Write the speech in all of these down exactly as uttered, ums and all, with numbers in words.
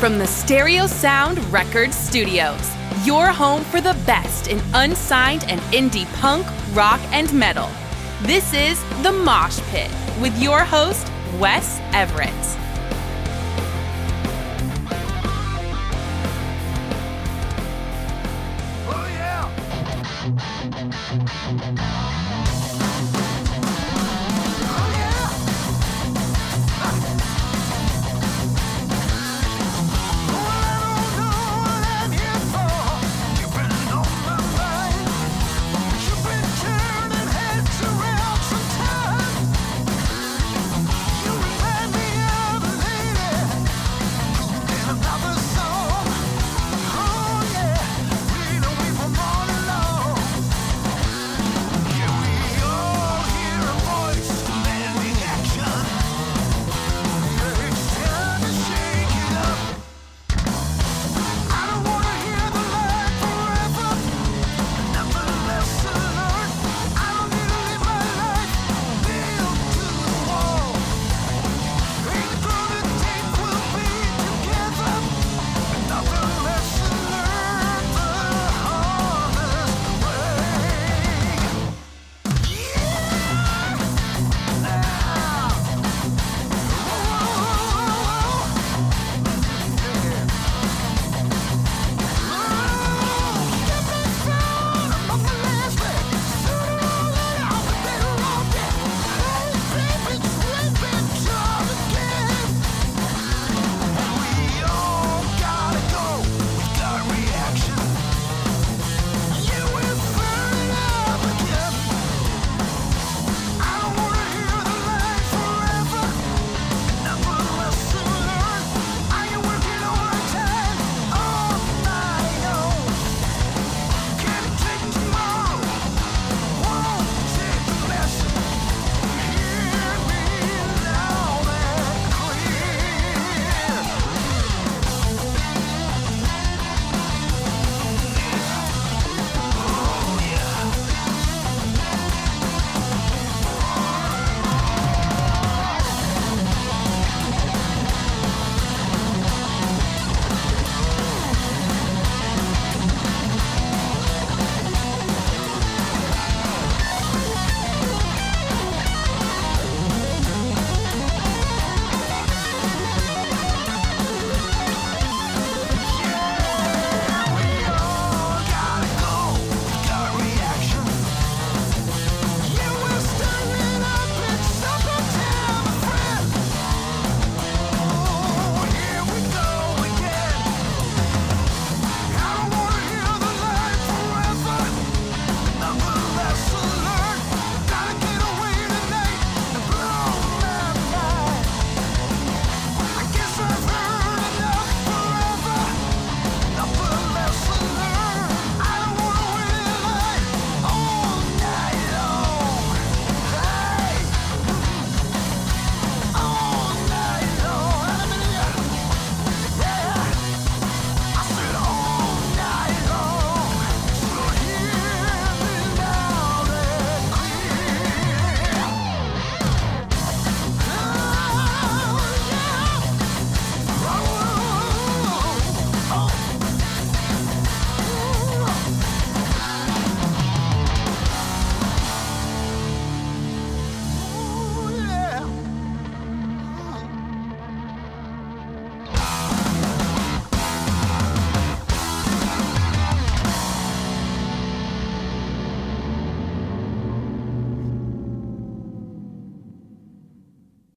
From the Stereo Sound Records Studios, your home for the best in unsigned and indie punk, rock, and metal. This is The Mosh Pit with your host, Wes Everett.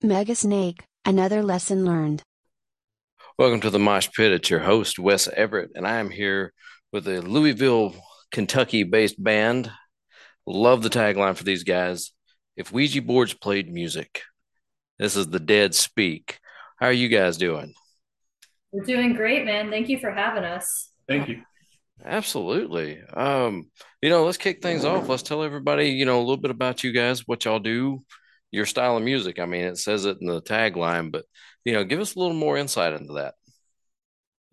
MegaSnake, Another Lesson Learned. Welcome to the Mosh Pit. It's your host, Wes Everett, and I am here with a Louisville, Kentucky-based band. Love the tagline for these guys. If Ouija boards played music. This is The Dead Speak. How are you guys doing? We're doing great, man. Thank you for having us. Thank you. Absolutely. Um, you know, let's kick things off. Let's tell everybody, you know, a little bit about you guys, what y'all do, your style of music. I mean, it says it in the tagline, but, you know, give us a little more insight into that.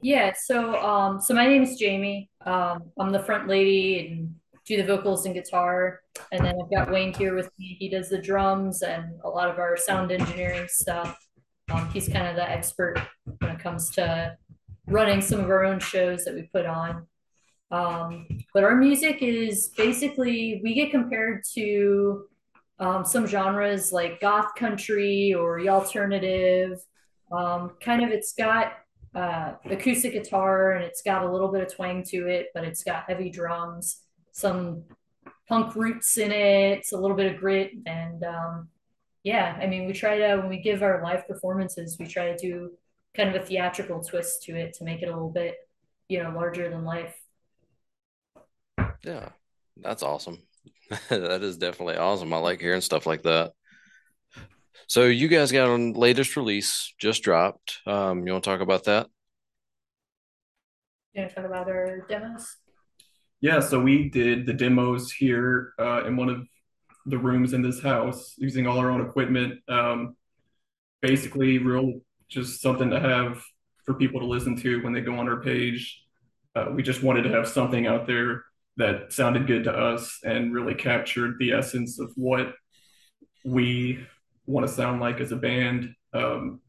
Yeah. So, um, so my name is Jamie. Um, I'm the front lady and do the vocals and guitar. And then I've got Wayne here with me. He does the drums and a lot of our sound engineering stuff. Um, he's kind of the expert when it comes to running some of our own shows that we put on. Um, but our music is basically, we get compared to um, some genres like goth country or the alternative. Um, kind of, it's got uh, acoustic guitar and it's got a little bit of twang to it, but it's got heavy drums, some punk roots in it, it's a little bit of grit. And um, yeah, I mean, we try to, when we give our live performances, we try to do kind of a theatrical twist to it to make it a little bit, you know, larger than life. Yeah, that's awesome. That is definitely awesome. I like hearing stuff like that. So you guys got on latest release, just dropped. Um, you want to talk about that? You want to talk about our demos? Yeah, so we did the demos here uh, in one of the rooms in this house using all our own equipment. Um, basically, real just something to have for people to listen to when they go on our page. Uh, we just wanted to have something out there that sounded good to us and really captured the essence of what we want to sound like as a band. Um,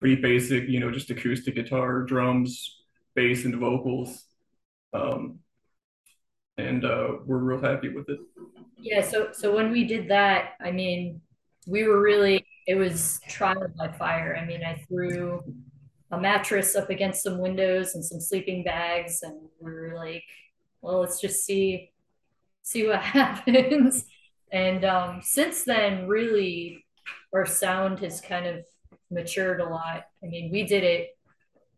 pretty basic, you know, just acoustic guitar, drums, bass, and vocals. Um, and uh, we're real happy with it. Yeah, so so when we did that, I mean, we were really, it was trial by fire. I mean, I threw a mattress up against some windows and some sleeping bags, and we were like, well, let's just see, see what happens. And um, since then, really, our sound has kind of matured a lot. I mean, we did it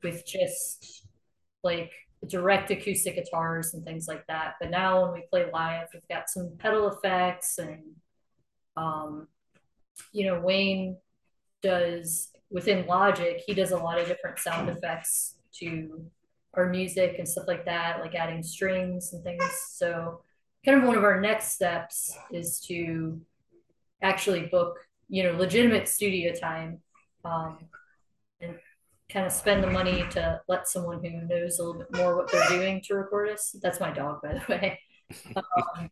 with just like direct acoustic guitars and things like that. But now when we play live, we've got some pedal effects and, um, you know, Wayne does, within Logic, he does a lot of different sound effects to our music and stuff like that, like adding strings and things. So kind of one of our next steps is to actually book, you know, legitimate studio time um, and kind of spend the money to let someone who knows a little bit more what they're doing to record us. That's my dog, by the way. Um,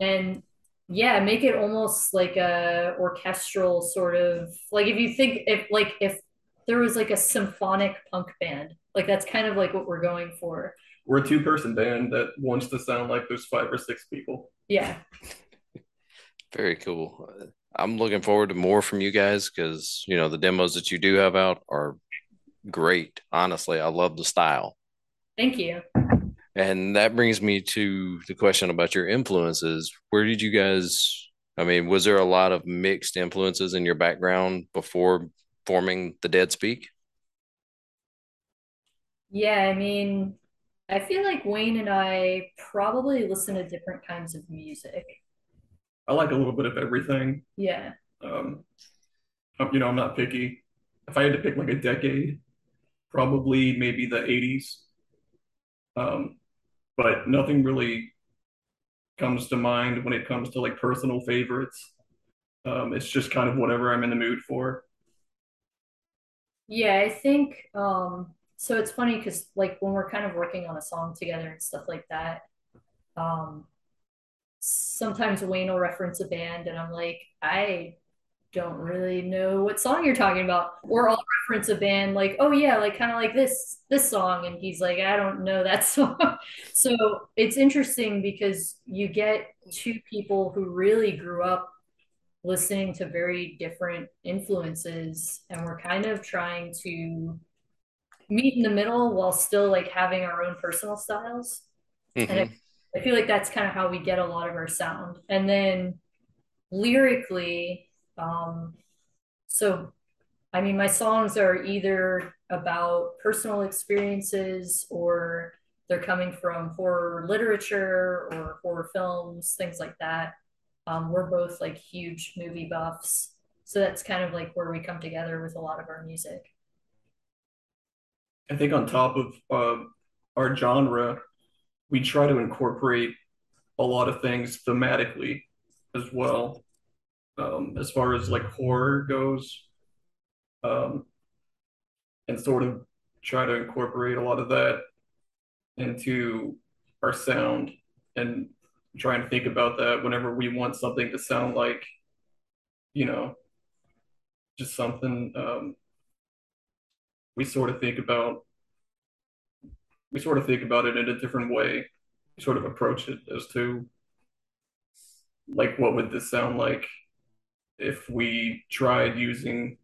and yeah, make it almost like a orchestral sort of, like if you think, if like if there was like a symphonic punk band, like that's kind of like what we're going for. We're a two-person band that wants to sound like there's five or six people. Yeah. Very cool. I'm looking forward to more from you guys because, you know, the demos that you do have out are great. Honestly, I love the style. Thank you. And that brings me to the question about your influences. Where did you guys, I mean, was there a lot of mixed influences in your background before forming The Dead Speak? Yeah, I mean, I feel like Wayne and I probably listen to different kinds of music. I like a little bit of everything. Yeah. Um, you know, I'm not picky. If I had to pick like a decade, probably maybe the eighties. Um, but nothing really comes to mind when it comes to like personal favorites. Um, it's just kind of whatever I'm in the mood for. Yeah, I think... Um... So it's funny because like when we're kind of working on a song together and stuff like that, um, sometimes Wayne will reference a band and I'm like, I don't really know what song you're talking about. Or I'll reference a band like, oh yeah, like kind of like this, this song. And he's like, I don't know that song. So it's interesting because you get two people who really grew up listening to very different influences and we're kind of trying to meet in the middle while still like having our own personal styles. Mm-hmm. And I, I feel like that's kind of how we get a lot of our sound. And then lyrically, um, so, I mean, my songs are either about personal experiences or they're coming from horror literature or horror films, things like that. Um, we're both like huge movie buffs. So that's kind of like where we come together with a lot of our music. I think on top of uh, our genre, we try to incorporate a lot of things thematically as well. Um, as far as like horror goes, um, and sort of try to incorporate a lot of that into our sound and try and think about that whenever we want something to sound like, you know, just something, um, we sort of think about we sort of think about it in a different way. We sort of approach it as to like, what would this sound like if we tried using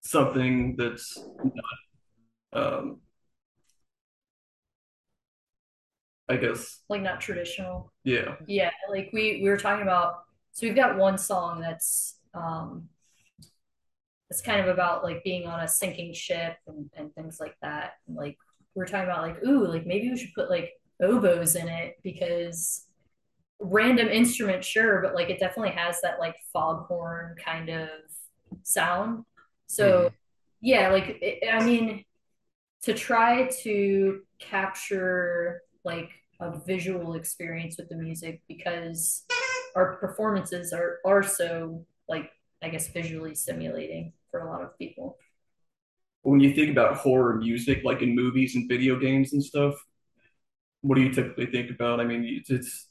something that's not, um, I guess, like not traditional. Yeah. Yeah. Like we, we were talking about, so we've got one song that's, um, it's kind of about like being on a sinking ship and, and things like that. And like we're talking about like, ooh, like maybe we should put like oboes in it, because random instrument, sure, but like it definitely has that like foghorn kind of sound. So mm. yeah, like it, I mean, to try to capture like a visual experience with the music, because our performances are are so like, I guess, visually stimulating for a lot of people. When you think about horror music, like in movies and video games and stuff, what do you typically think about? I mean, it's, it's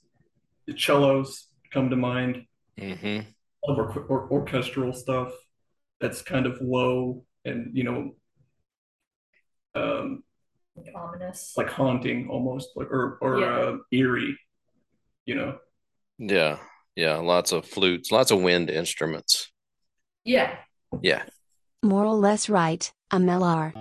the cellos come to mind, mm-hmm. or, or, orchestral stuff that's kind of low and, you know, um, like ominous, like haunting almost, like, or or yeah. uh, eerie, you know. Yeah, yeah, lots of flutes, lots of wind instruments. Yeah. Yeah. Moral Less Right, M L R.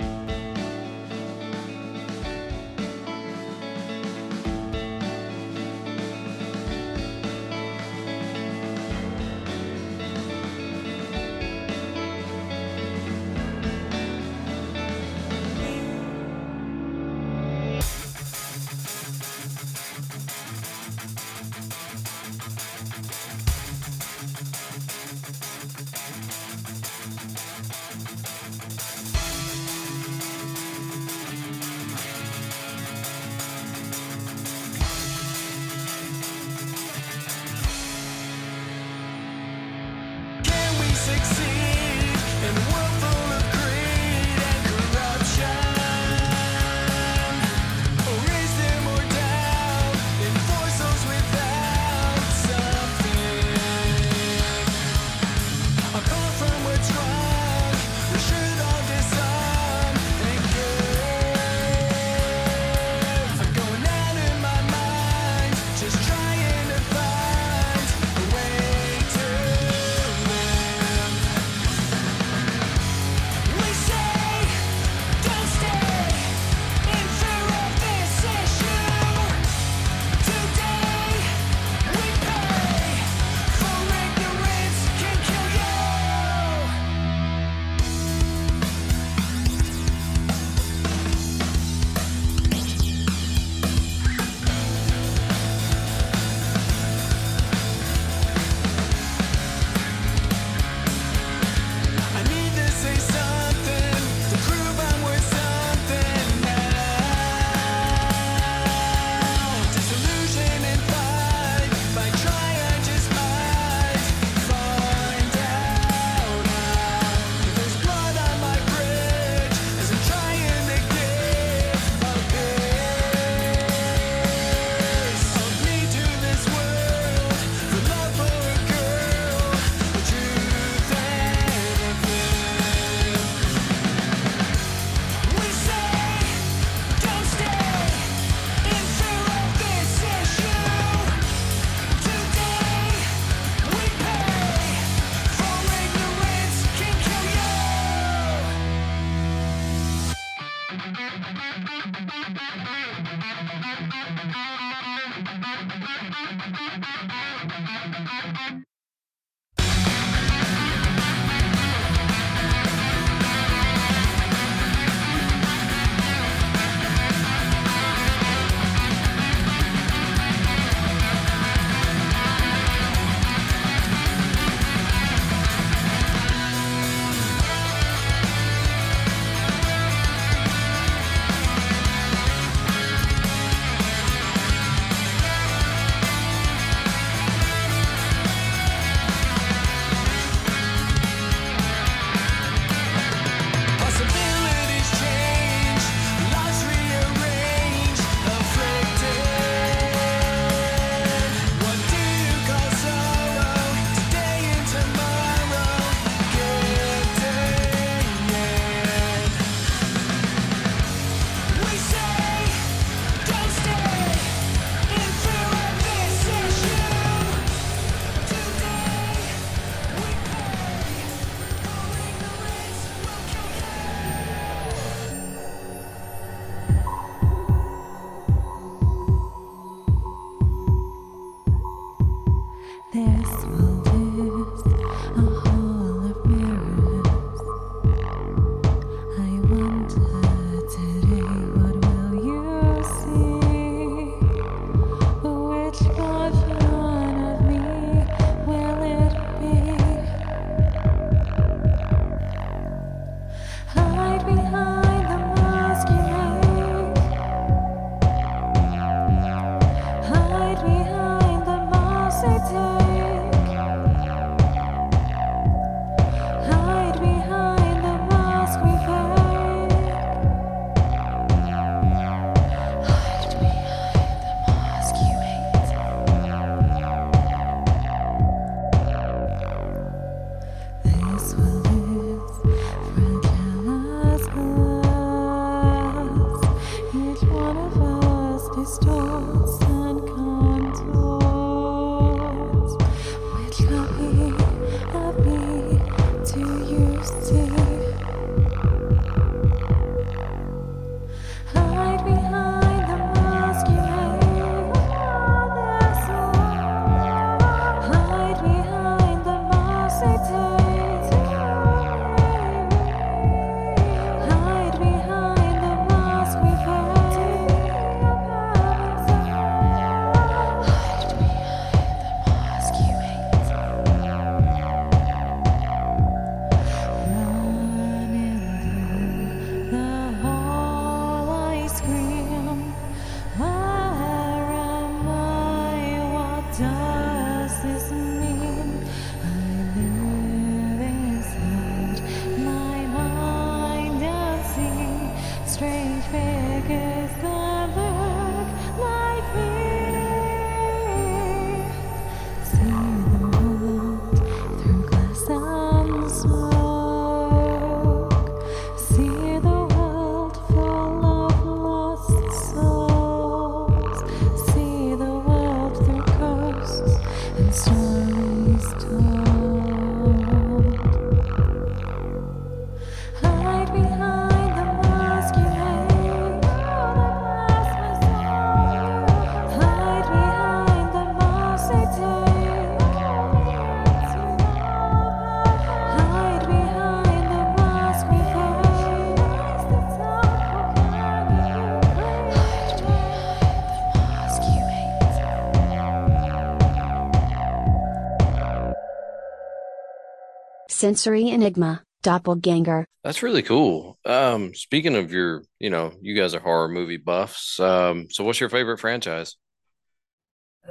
Sensory Enigma, Doppleganger. That's really cool. Um, speaking of your, you know, you guys are horror movie buffs. Um, so what's your favorite franchise?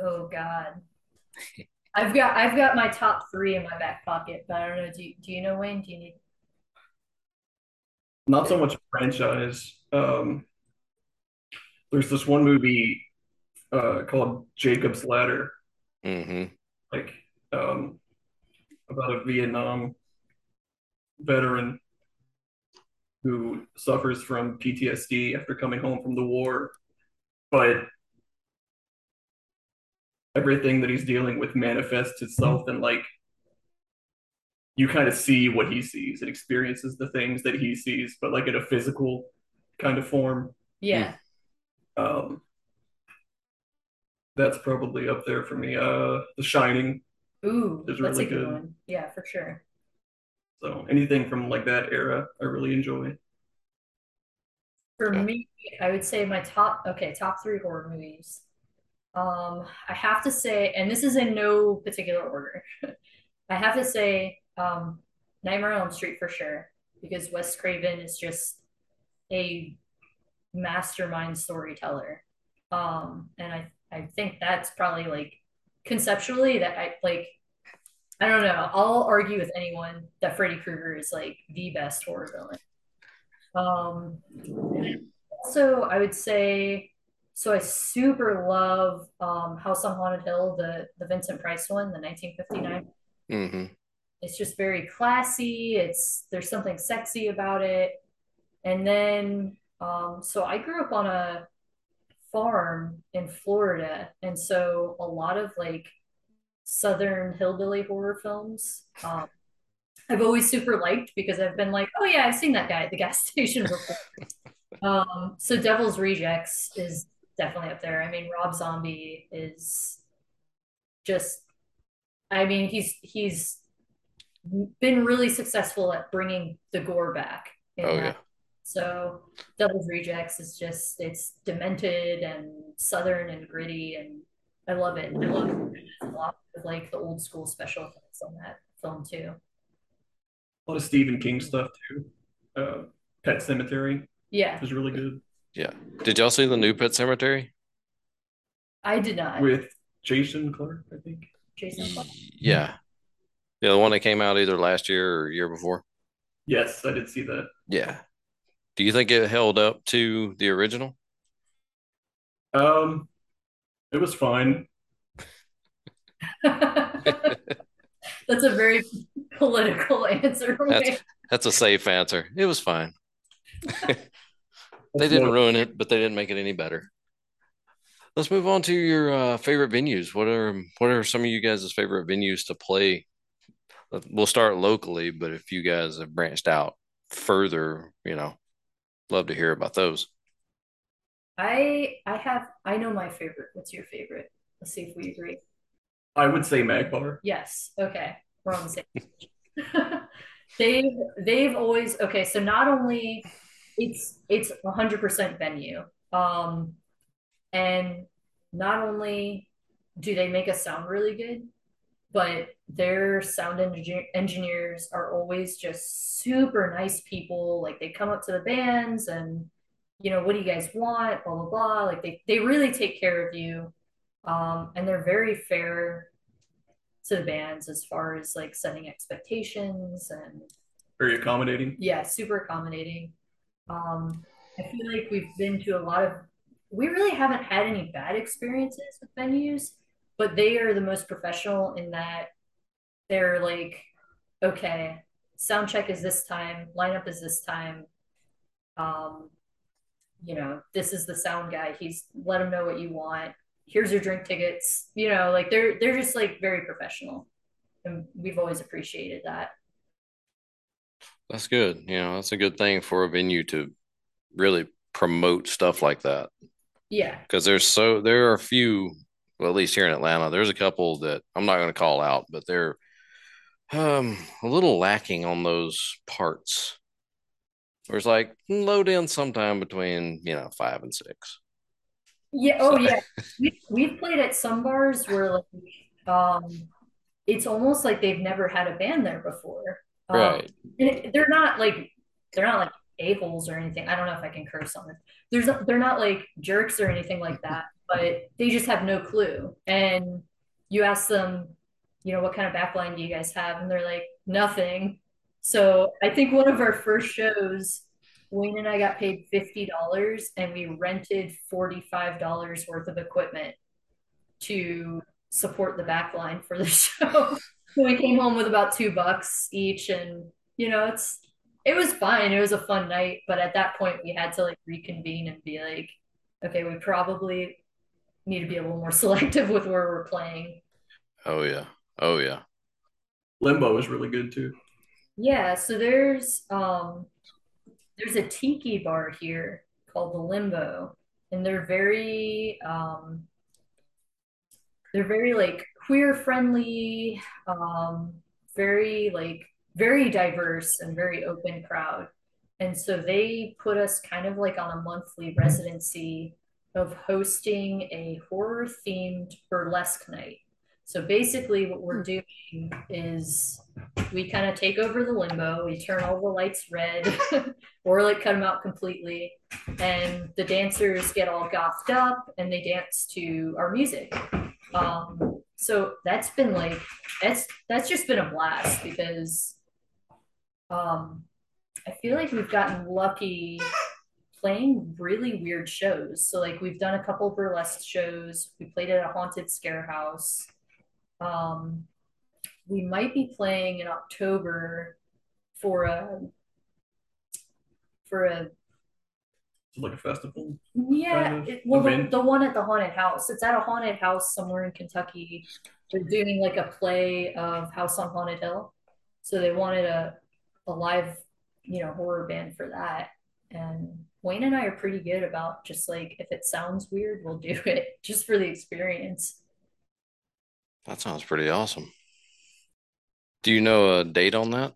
Oh God. I've got I've got my top three in my back pocket, but I don't know. Do you, do you know, Wayne? Do you need? Not so much franchise. Um, there's this one movie uh, called Jacob's Ladder. Mm-hmm. Like, um, about a Vietnam veteran who suffers from P T S D after coming home from the war, but everything that he's dealing with manifests itself, and like you kind of see what he sees and experiences the things that he sees, but like in a physical kind of form. Yeah. Um, that's probably up there for me. Uh, The Shining. Ooh, that's really a good, good one. Yeah, for sure. So anything from like that era, I really enjoy. For me, I would say my top, okay, top three horror movies. Um, I have to say, and this is in no particular order, I have to say um, Nightmare on Elm Street for sure, because Wes Craven is just a mastermind storyteller. Um, and I, I think that's probably like, conceptually, that I like, I don't know, I'll argue with anyone that Freddy Krueger is like the best horror villain. Um, also, I would say, so I super love um, House on Haunted Hill, the, the Vincent Price one, the nineteen fifty-nine. Mm-hmm. It's just very classy. It's there's something sexy about it. And then, um, so I grew up on a farm in Florida, and so a lot of like southern hillbilly horror films um I've always super liked, because I've been like, oh yeah, I've seen that guy at the gas station before. um so Devil's Rejects is definitely up there. I mean, Rob Zombie is just, I mean, he's he's been really successful at bringing the gore back in oh that. yeah So Devil's Rejects is just, it's demented and Southern and gritty, and I love it. I love it. I love like the old school special effects on that film too. A lot of Stephen King stuff too. Uh, Pet Cemetery. Yeah. It was really good. Yeah. Did y'all see the new Pet Cemetery? I did not. With Jason Clarke, I think. Jason Clarke? Yeah. Yeah, the one that came out either last year or year before. Yes, I did see that. Yeah. Do you think it held up to the original? Um, it was fine. That's a very political answer. That's, that's a safe answer. It was fine. They didn't ruin it, but they didn't make it any better. Let's move on to your uh, favorite venues. What are what are some of you guys' favorite venues to play? We'll start locally, but if you guys have branched out further, you know, love to hear about those. I I have I know my favorite. What's your favorite? Let's see if we agree. I would say Magbar. Yes. Okay. We're on the same page. They've they've always okay, so not only it's it's a hundred percent venue. Um and not only do they make us sound really good, but their sound engineer, engineers are always just super nice people. Like they come up to the bands and, you know, what do you guys want? Blah, blah, blah. Like they, they really take care of you. Um, and they're very fair to the bands as far as like setting expectations and very accommodating. Yeah. Super accommodating. Um, I feel like we've been to a lot of, we really haven't had any bad experiences with venues, but they are the most professional in that they're like, okay, sound check is this time, lineup is this time. Um, you know, this is the sound guy. He's let him know what you want. Here's your drink tickets. You know, like they're, they're just like very professional, and we've always appreciated that. That's good. You know, that's a good thing for a venue to really promote stuff like that. Yeah. Cause there's so, there are a few, well, at least here in Atlanta, there's a couple that I'm not going to call out, but they're um, a little lacking on those parts. There's like load in sometime between, you know, five and six. Yeah. Oh, so. Yeah. We, we've played at some bars where like, um, it's almost like they've never had a band there before. Um, right. And they're not like, they're not like a-holes or anything. I don't know if I can curse on this. There's, they're not like jerks or anything like that. But they just have no clue. And you ask them, you know, what kind of backline do you guys have? And they're like, nothing. So I think one of our first shows, Wayne and I got paid fifty dollars and we rented forty-five dollars worth of equipment to support the backline for the show. So we came home with about two bucks each. And, you know, it's it was fine. It was a fun night. But at that point, we had to like reconvene and be like, okay, we probably need to be a little more selective with where we're playing. Oh yeah. Oh yeah. Limbo is really good too. Yeah. So there's, um, there's a tiki bar here called the Limbo, and they're very, um, they're very like queer friendly, um, very like, very diverse and very open crowd. And so they put us kind of like on a monthly residency of hosting a horror-themed burlesque night. So basically what we're doing is we kind of take over the Limbo, we turn all the lights red, or like cut them out completely, and the dancers get all gothed up and they dance to our music. Um, so that's been like, that's, that's just been a blast because um, I feel like we've gotten lucky playing really weird shows. So like we've done a couple burlesque shows. We played at a haunted scare house. Um, we might be playing in October for a for a like a festival. Yeah, kind of it, well the, the one at the haunted house. It's at a haunted house somewhere in Kentucky. They're doing like a play of House on Haunted Hill. So they wanted a a live, you know, horror band for that. And Wayne and I are pretty good about just like, if it sounds weird, we'll do it just for the experience. That sounds pretty awesome. Do you know a date on that?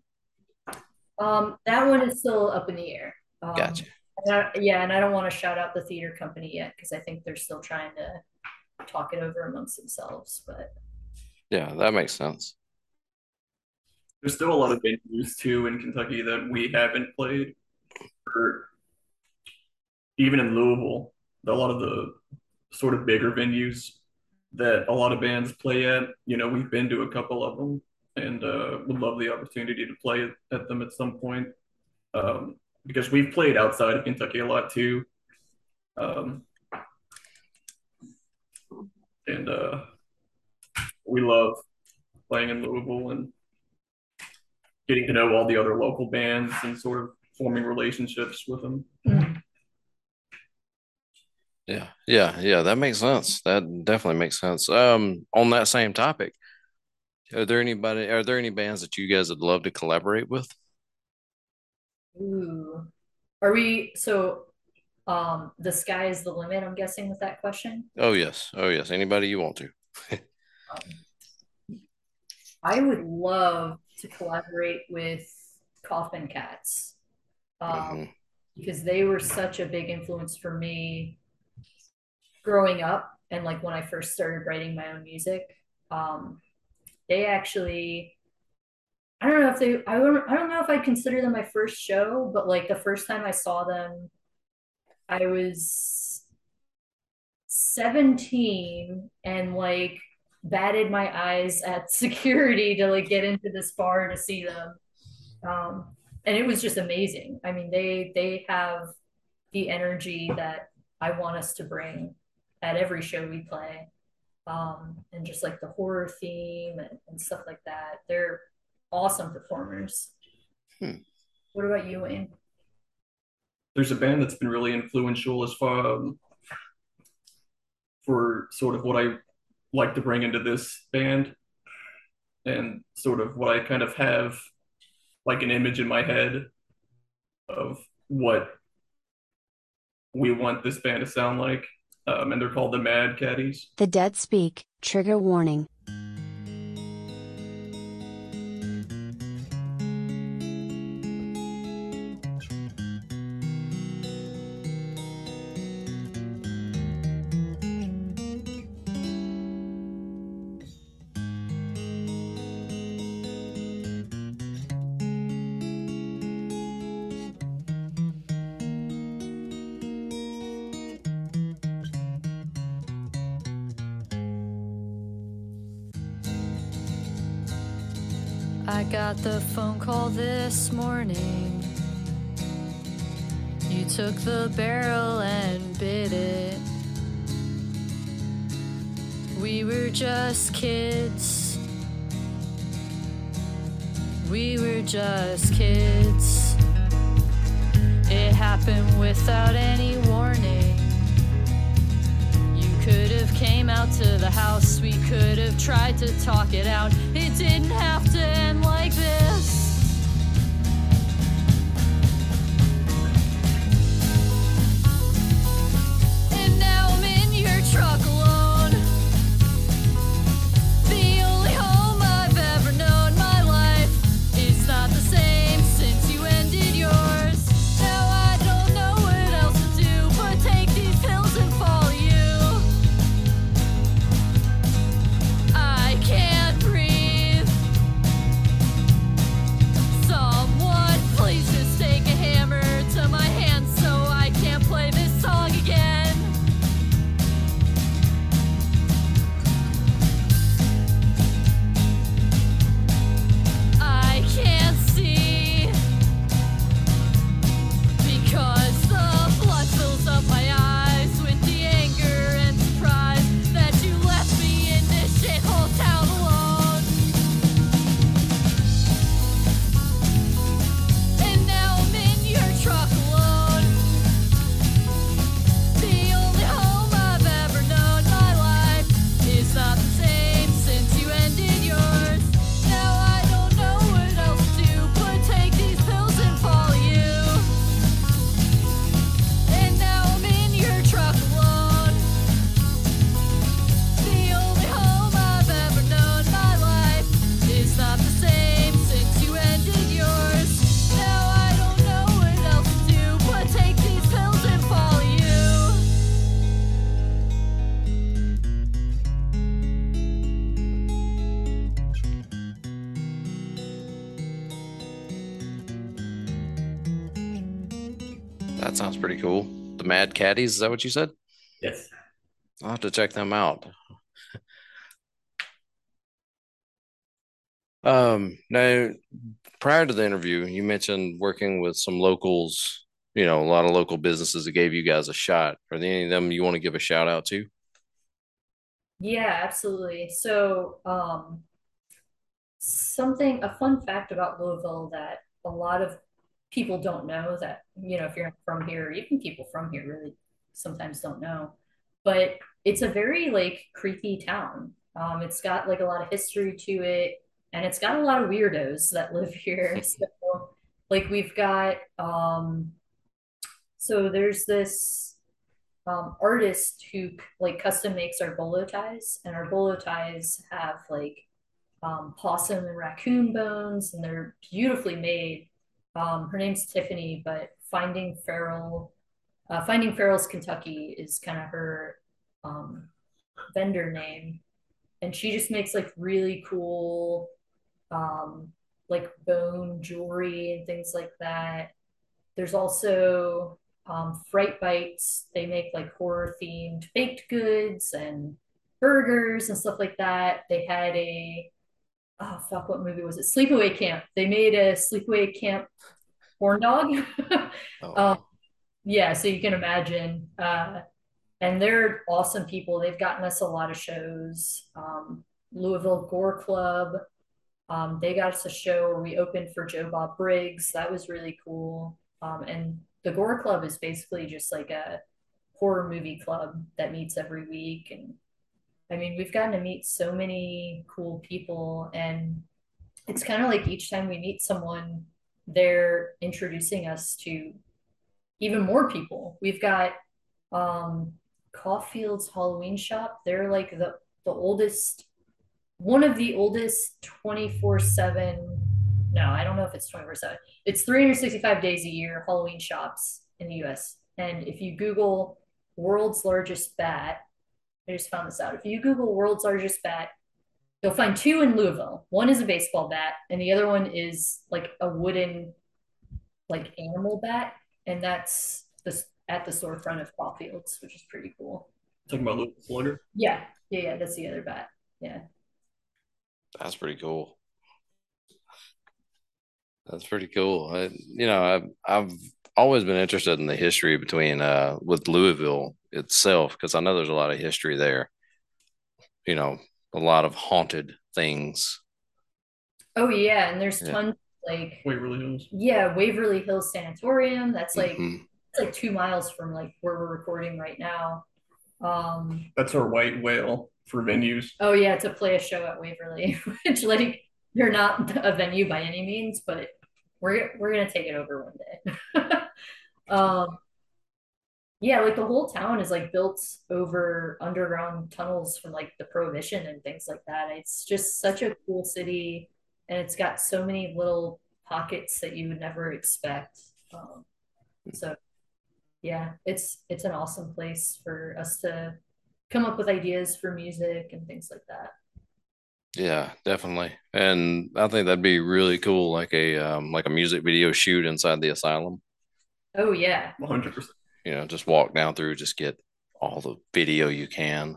Um, that one is still up in the air. Um, gotcha. And I, yeah, and I don't want to shout out the theater company yet because I think they're still trying to talk it over amongst themselves. But yeah, that makes sense. There's still a lot of venues too in Kentucky that we haven't played, or even in Louisville, a lot of the sort of bigger venues that a lot of bands play at. You know, we've been to a couple of them, and uh, would love the opportunity to play at them at some point. Um, because we've played outside of Kentucky a lot too, um, and uh, we love playing in Louisville and getting to know all the other local bands and sort of forming relationships with them. Yeah, yeah, yeah, that makes sense. That definitely makes sense. Um, on that same topic, are there anybody, are there any bands that you guys would love to collaborate with? Ooh, are we, so um, the sky is the limit, I'm guessing, with that question? Oh, yes. Oh, yes. Anybody you want to. um, I would love to collaborate with Coffin Cats um, mm-hmm. because they were such a big influence for me growing up, and like when I first started writing my own music. Um, they actually, I don't know if they, I don't, I don't know if I consider them my first show, but like the first time I saw them, I was seventeen and like batted my eyes at security to like get into this bar to see them. Um, and it was just amazing. I mean, they, they have the energy that I want us to bring at every show we play. Um, and just like the horror theme and, and stuff like that. They're awesome performers. Hmm. What about you, Wayne? There's a band that's been really influential as far um, for sort of what I like to bring into this band, and sort of what I kind of have like an image in my head of what we want this band to sound like, um, and they're called the Mad Caddies. The Dead Speak, Trigger Warning. Got the phone call this morning. You took the barrel and bit it. We were just kids. We were just kids. It happened without any warning. You could have came out to the house. We could have tried to talk it out. It didn't have to end like this. And now I'm in your truck alone, the only home I've ever known. My life is not the same since you ended yours. Now I don't know what else to do but take these pills and follow you. I can't breathe. That sounds pretty cool. The Mad Caddies, is that what you said? Yes. I'll have to check them out. Um, now, prior to the interview, you mentioned working with some locals, you know, a lot of local businesses that gave you guys a shot. Are there any of them you want to give a shout out to? Yeah, absolutely. So um, something, a fun fact about Louisville that a lot of people don't know that, you know, if you're from here, even people from here really sometimes don't know, but it's a very like creepy town. Um, it's got like a lot of history to it. And it's got a lot of weirdos that live here. So, like, we've got, um, so there's this um, artist who, like, custom makes our bolo ties. And our bolo ties have, like, um, possum and raccoon bones. And they're beautifully made. Um, her name's Tiffany, but Finding Feral, uh, Finding Ferals, Kentucky is kind of her um, vendor name. And she just makes, like, really cool... Um, like bone jewelry and things like that. There's also um, Fright Bites. They make like horror themed baked goods and burgers and stuff like that. They had a, oh fuck, what movie was it? Sleepaway Camp. They made a Sleepaway Camp horn dog. oh. um, yeah, so you can imagine. Uh, and they're awesome people. They've gotten us a lot of shows. Um, Louisville Gore Club. Um, they got us a show where we opened for Joe Bob Briggs. That was really cool. Um, and the Gore Club is basically just like a horror movie club that meets every week. And I mean, we've gotten to meet so many cool people. And it's kind of like each time we meet someone, they're introducing us to even more people. We've got um, Caulfield's Halloween Shop. They're like the, the oldest... one of the oldest twenty-four seven, no, I don't know if it's twenty-four seven. It's three hundred sixty-five days a year Halloween shops in the U S. And if you Google world's largest bat, I just found this out. If you Google world's largest bat, you'll find two in Louisville. One is a baseball bat and the other one is like a wooden, like animal bat. And that's the, at the storefront of Caulfield's, which is pretty cool. Talking about Louisville Slugger? Yeah. Yeah. Yeah. That's the other bat. Yeah. That's pretty cool. That's pretty cool. I, you know, I've, I've always been interested in the history between uh, with Louisville itself, because I know there's a lot of history there. You know, a lot of haunted things. Oh, yeah. And there's yeah. tons like Waverly Hills. Yeah. Waverly Hills Sanatorium. That's like, mm-hmm. that's like two miles from like where we're recording right now. Um, that's our white whale. For venues. Oh yeah, to play a show at Waverly, which like you're not a venue by any means, but we're we're gonna take it over one day. um, yeah, like the whole town is like built over underground tunnels from like the Prohibition and things like that. It's just such a cool city, and it's got so many little pockets that you would never expect. Um, so yeah, it's it's an awesome place for us to come up with ideas for music and things like that. Yeah, definitely. And I think that'd be really cool, like a um, like a music video shoot inside the asylum. Oh yeah, one hundred percent. You know, just walk down through, just get all the video you can.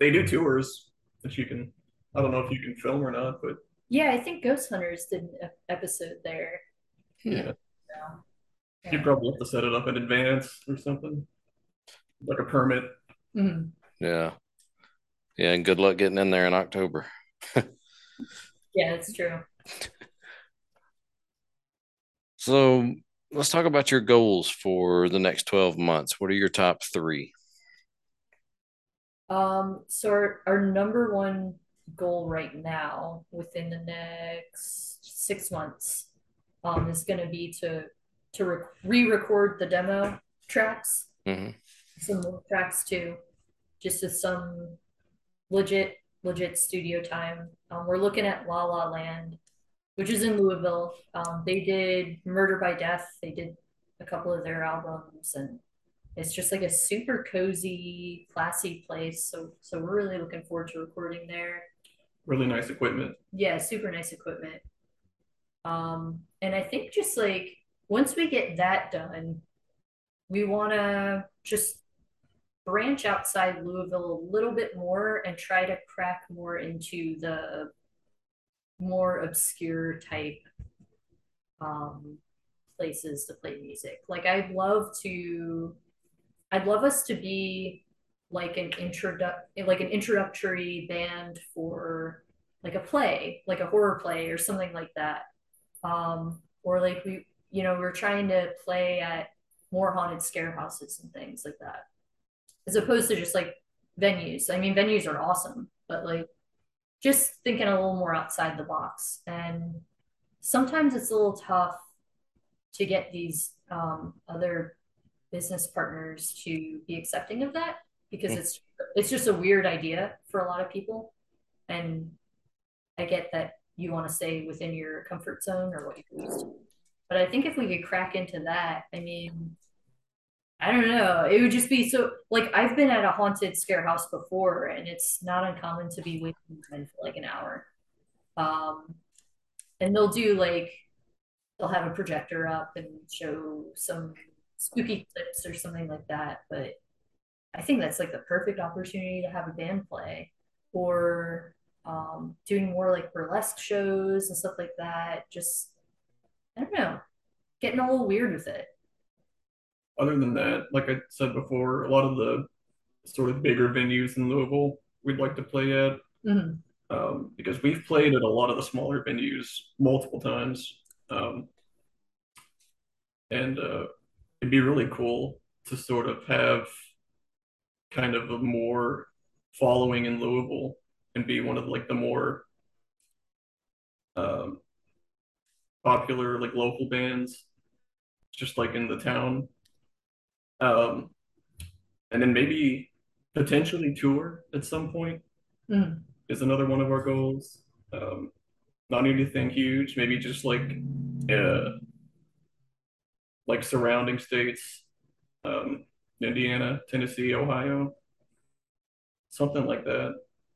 They do tours that you can, I don't know if you can film or not, but yeah, I think Ghost Hunters did an episode there. Yeah, so, yeah. You probably have to set it up in advance or something, like a permit. Mm-hmm. Yeah. Yeah, and good luck getting in there in October. Yeah, that's true. So let's talk about your goals for the next twelve months. What are your top three? Um, so our, our number one goal right now within the next six months um, is going to be to, to re- re-record the demo tracks. Mm-hmm. Some more tracks too, just with some legit, legit studio time. Um, we're looking at La La Land, which is in Louisville. Um, they did Murder by Death. They did a couple of their albums, and it's just like a super cozy, classy place. So, so we're really looking forward to recording there. Really nice equipment. Yeah, super nice equipment. Um, and I think just like once we get that done, we want to just branch outside Louisville a little bit more and try to crack more into the more obscure type um, places to play music. Like, I'd love to, I'd love us to be like an introdu- like an introductory band for like a play, like a horror play or something like that. Um, or like we, you know, we're trying to play at more haunted scare houses and things like that, as opposed to just like venues. I mean, venues are awesome, but like just thinking a little more outside the box. And sometimes it's a little tough to get these um, other business partners to be accepting of that, because it's it's just a weird idea for a lot of people. And I get that you want to stay within your comfort zone or what you're used to. But I think if we could crack into that, I mean, I don't know. It would just be so, like, I've been at a haunted scare house before, and it's not uncommon to be waiting for like an hour. Um, and they'll do like, they'll have a projector up and show some spooky clips or something like that. But I think that's like the perfect opportunity to have a band play, or um, doing more like burlesque shows and stuff like that. Just, I don't know, getting a little weird with it. Other than that, like I said before, a lot of the sort of bigger venues in Louisville we'd like to play at, mm-hmm. um, because we've played at a lot of the smaller venues multiple times. Um, and uh, it'd be really cool to sort of have kind of a more following in Louisville and be one of like the more um, popular like local bands just like in the town. Um, and then maybe potentially tour at some point mm. is another one of our goals. Um, not anything huge, maybe just like, uh, like surrounding states, um, Indiana, Tennessee, Ohio, something like that.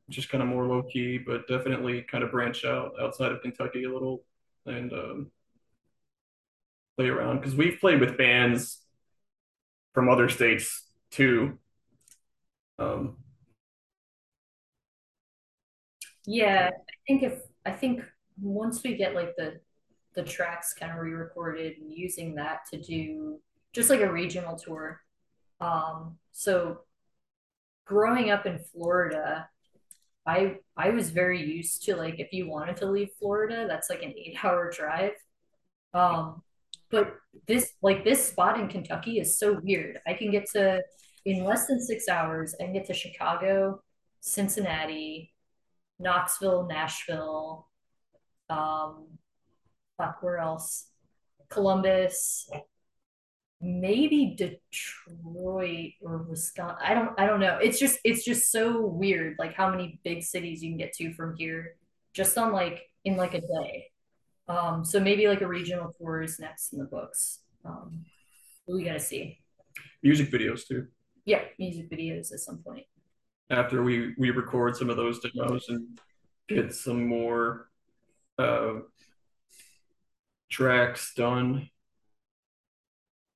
Just kind of more low key, but definitely kind of branch out outside of Kentucky a little and, um, play around. 'Cause we've played with bands from other states too. Um, yeah, I think if I think once we get like the the tracks kind of re-recorded and using that to do just like a regional tour. Um, so growing up in Florida, I I was very used to like if you wanted to leave Florida, that's like an eight-hour drive. Um, But this, like this spot in Kentucky is so weird. I can get to, in less than six hours, I can get to Chicago, Cincinnati, Knoxville, Nashville, um, fuck, where else? Columbus, maybe Detroit or Wisconsin. I don't, I don't know. It's just, it's just so weird, like how many big cities you can get to from here, just on like, in like a day. Um, so maybe like a regional tour is next in the books. Um, we gotta see. Music videos too. Yeah, music videos at some point. After we, we record some of those demos and get some more uh, tracks done.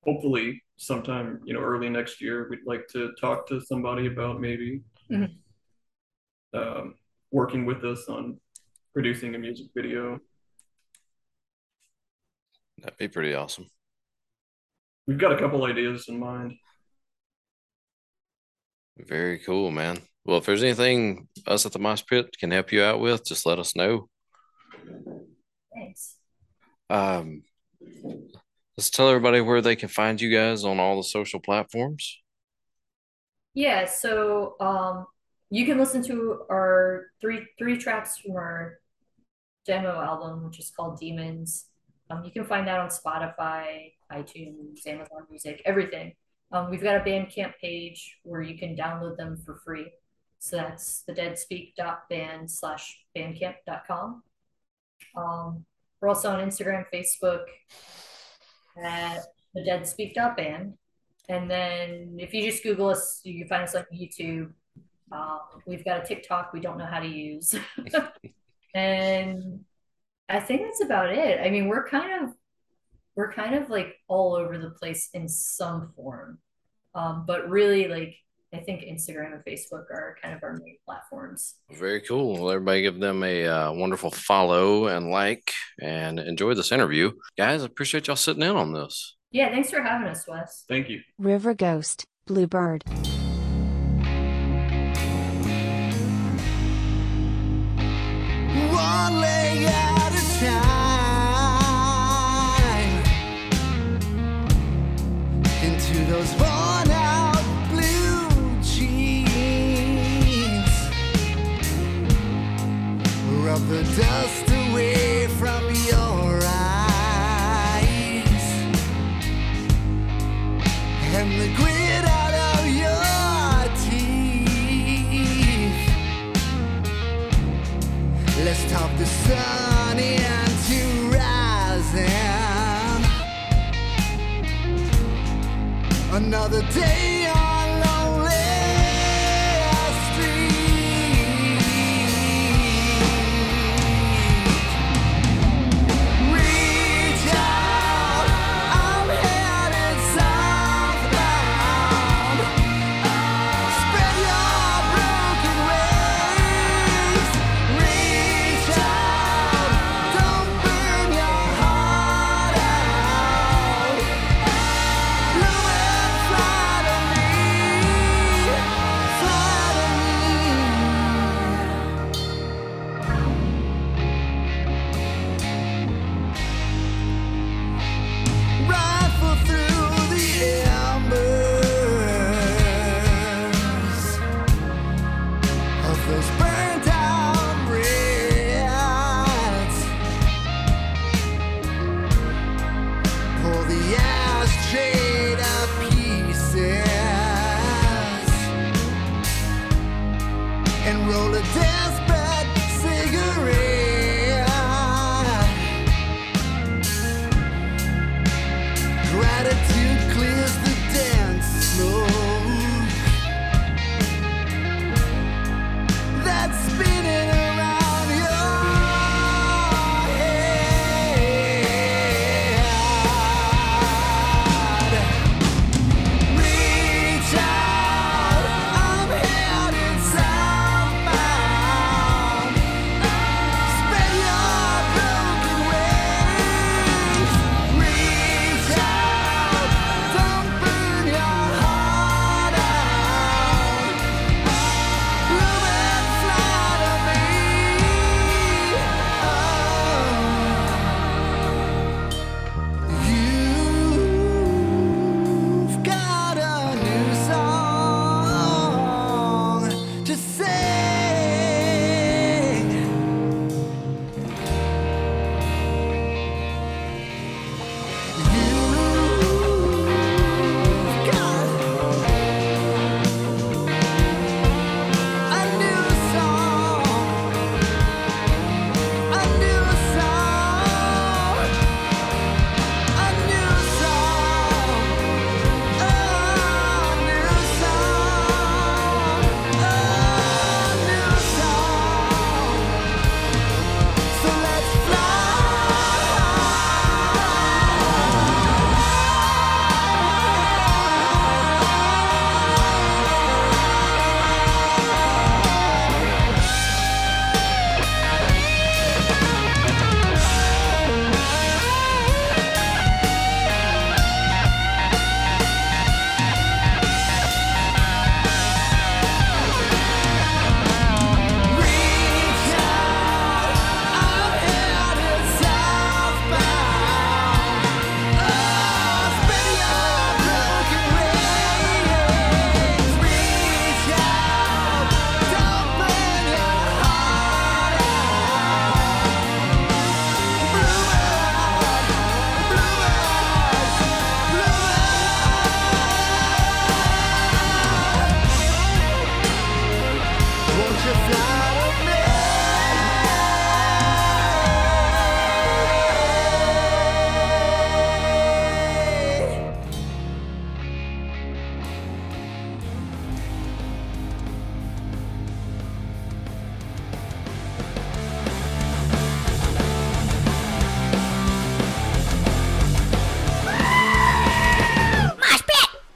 Hopefully sometime, you know, early next year, we'd like to talk to somebody about maybe mm-hmm. um, working with us on producing a music video. That'd be pretty awesome. We've got a couple ideas in mind. Very cool, man. Well, if there's anything us at the Mosh Pit can help you out with, just let us know. Thanks. Um, let's tell everybody where they can find you guys on all the social platforms. Yeah, so um, you can listen to our three three tracks from our demo album, which is called Demons. Um, you can find that on Spotify, iTunes, Amazon Music, everything. Um, we've got a Bandcamp page where you can download them for free. So that's the dead speak dot band slash bandcamp dot com. Um, we're also on Instagram, Facebook at the dead speak dot band. And then if you just Google us, you can find us on YouTube. Uh, we've got a TikTok we don't know how to use. And I think that's about it. I mean, we're kind of we're kind of like all over the place in some form. Um, but really, like, I think Instagram and Facebook are kind of our main platforms. Very cool. Well, everybody give them a uh, wonderful follow and like, and enjoy this interview. Guys, I appreciate y'all sitting in on this. Yeah, thanks for having us, Wes. Thank you. Riverghost, Bluebird. One leg at a time into those worn out blue jeans. Rub the dust away from your eyes and the grit out of your Let's talk the sun into rising. Another day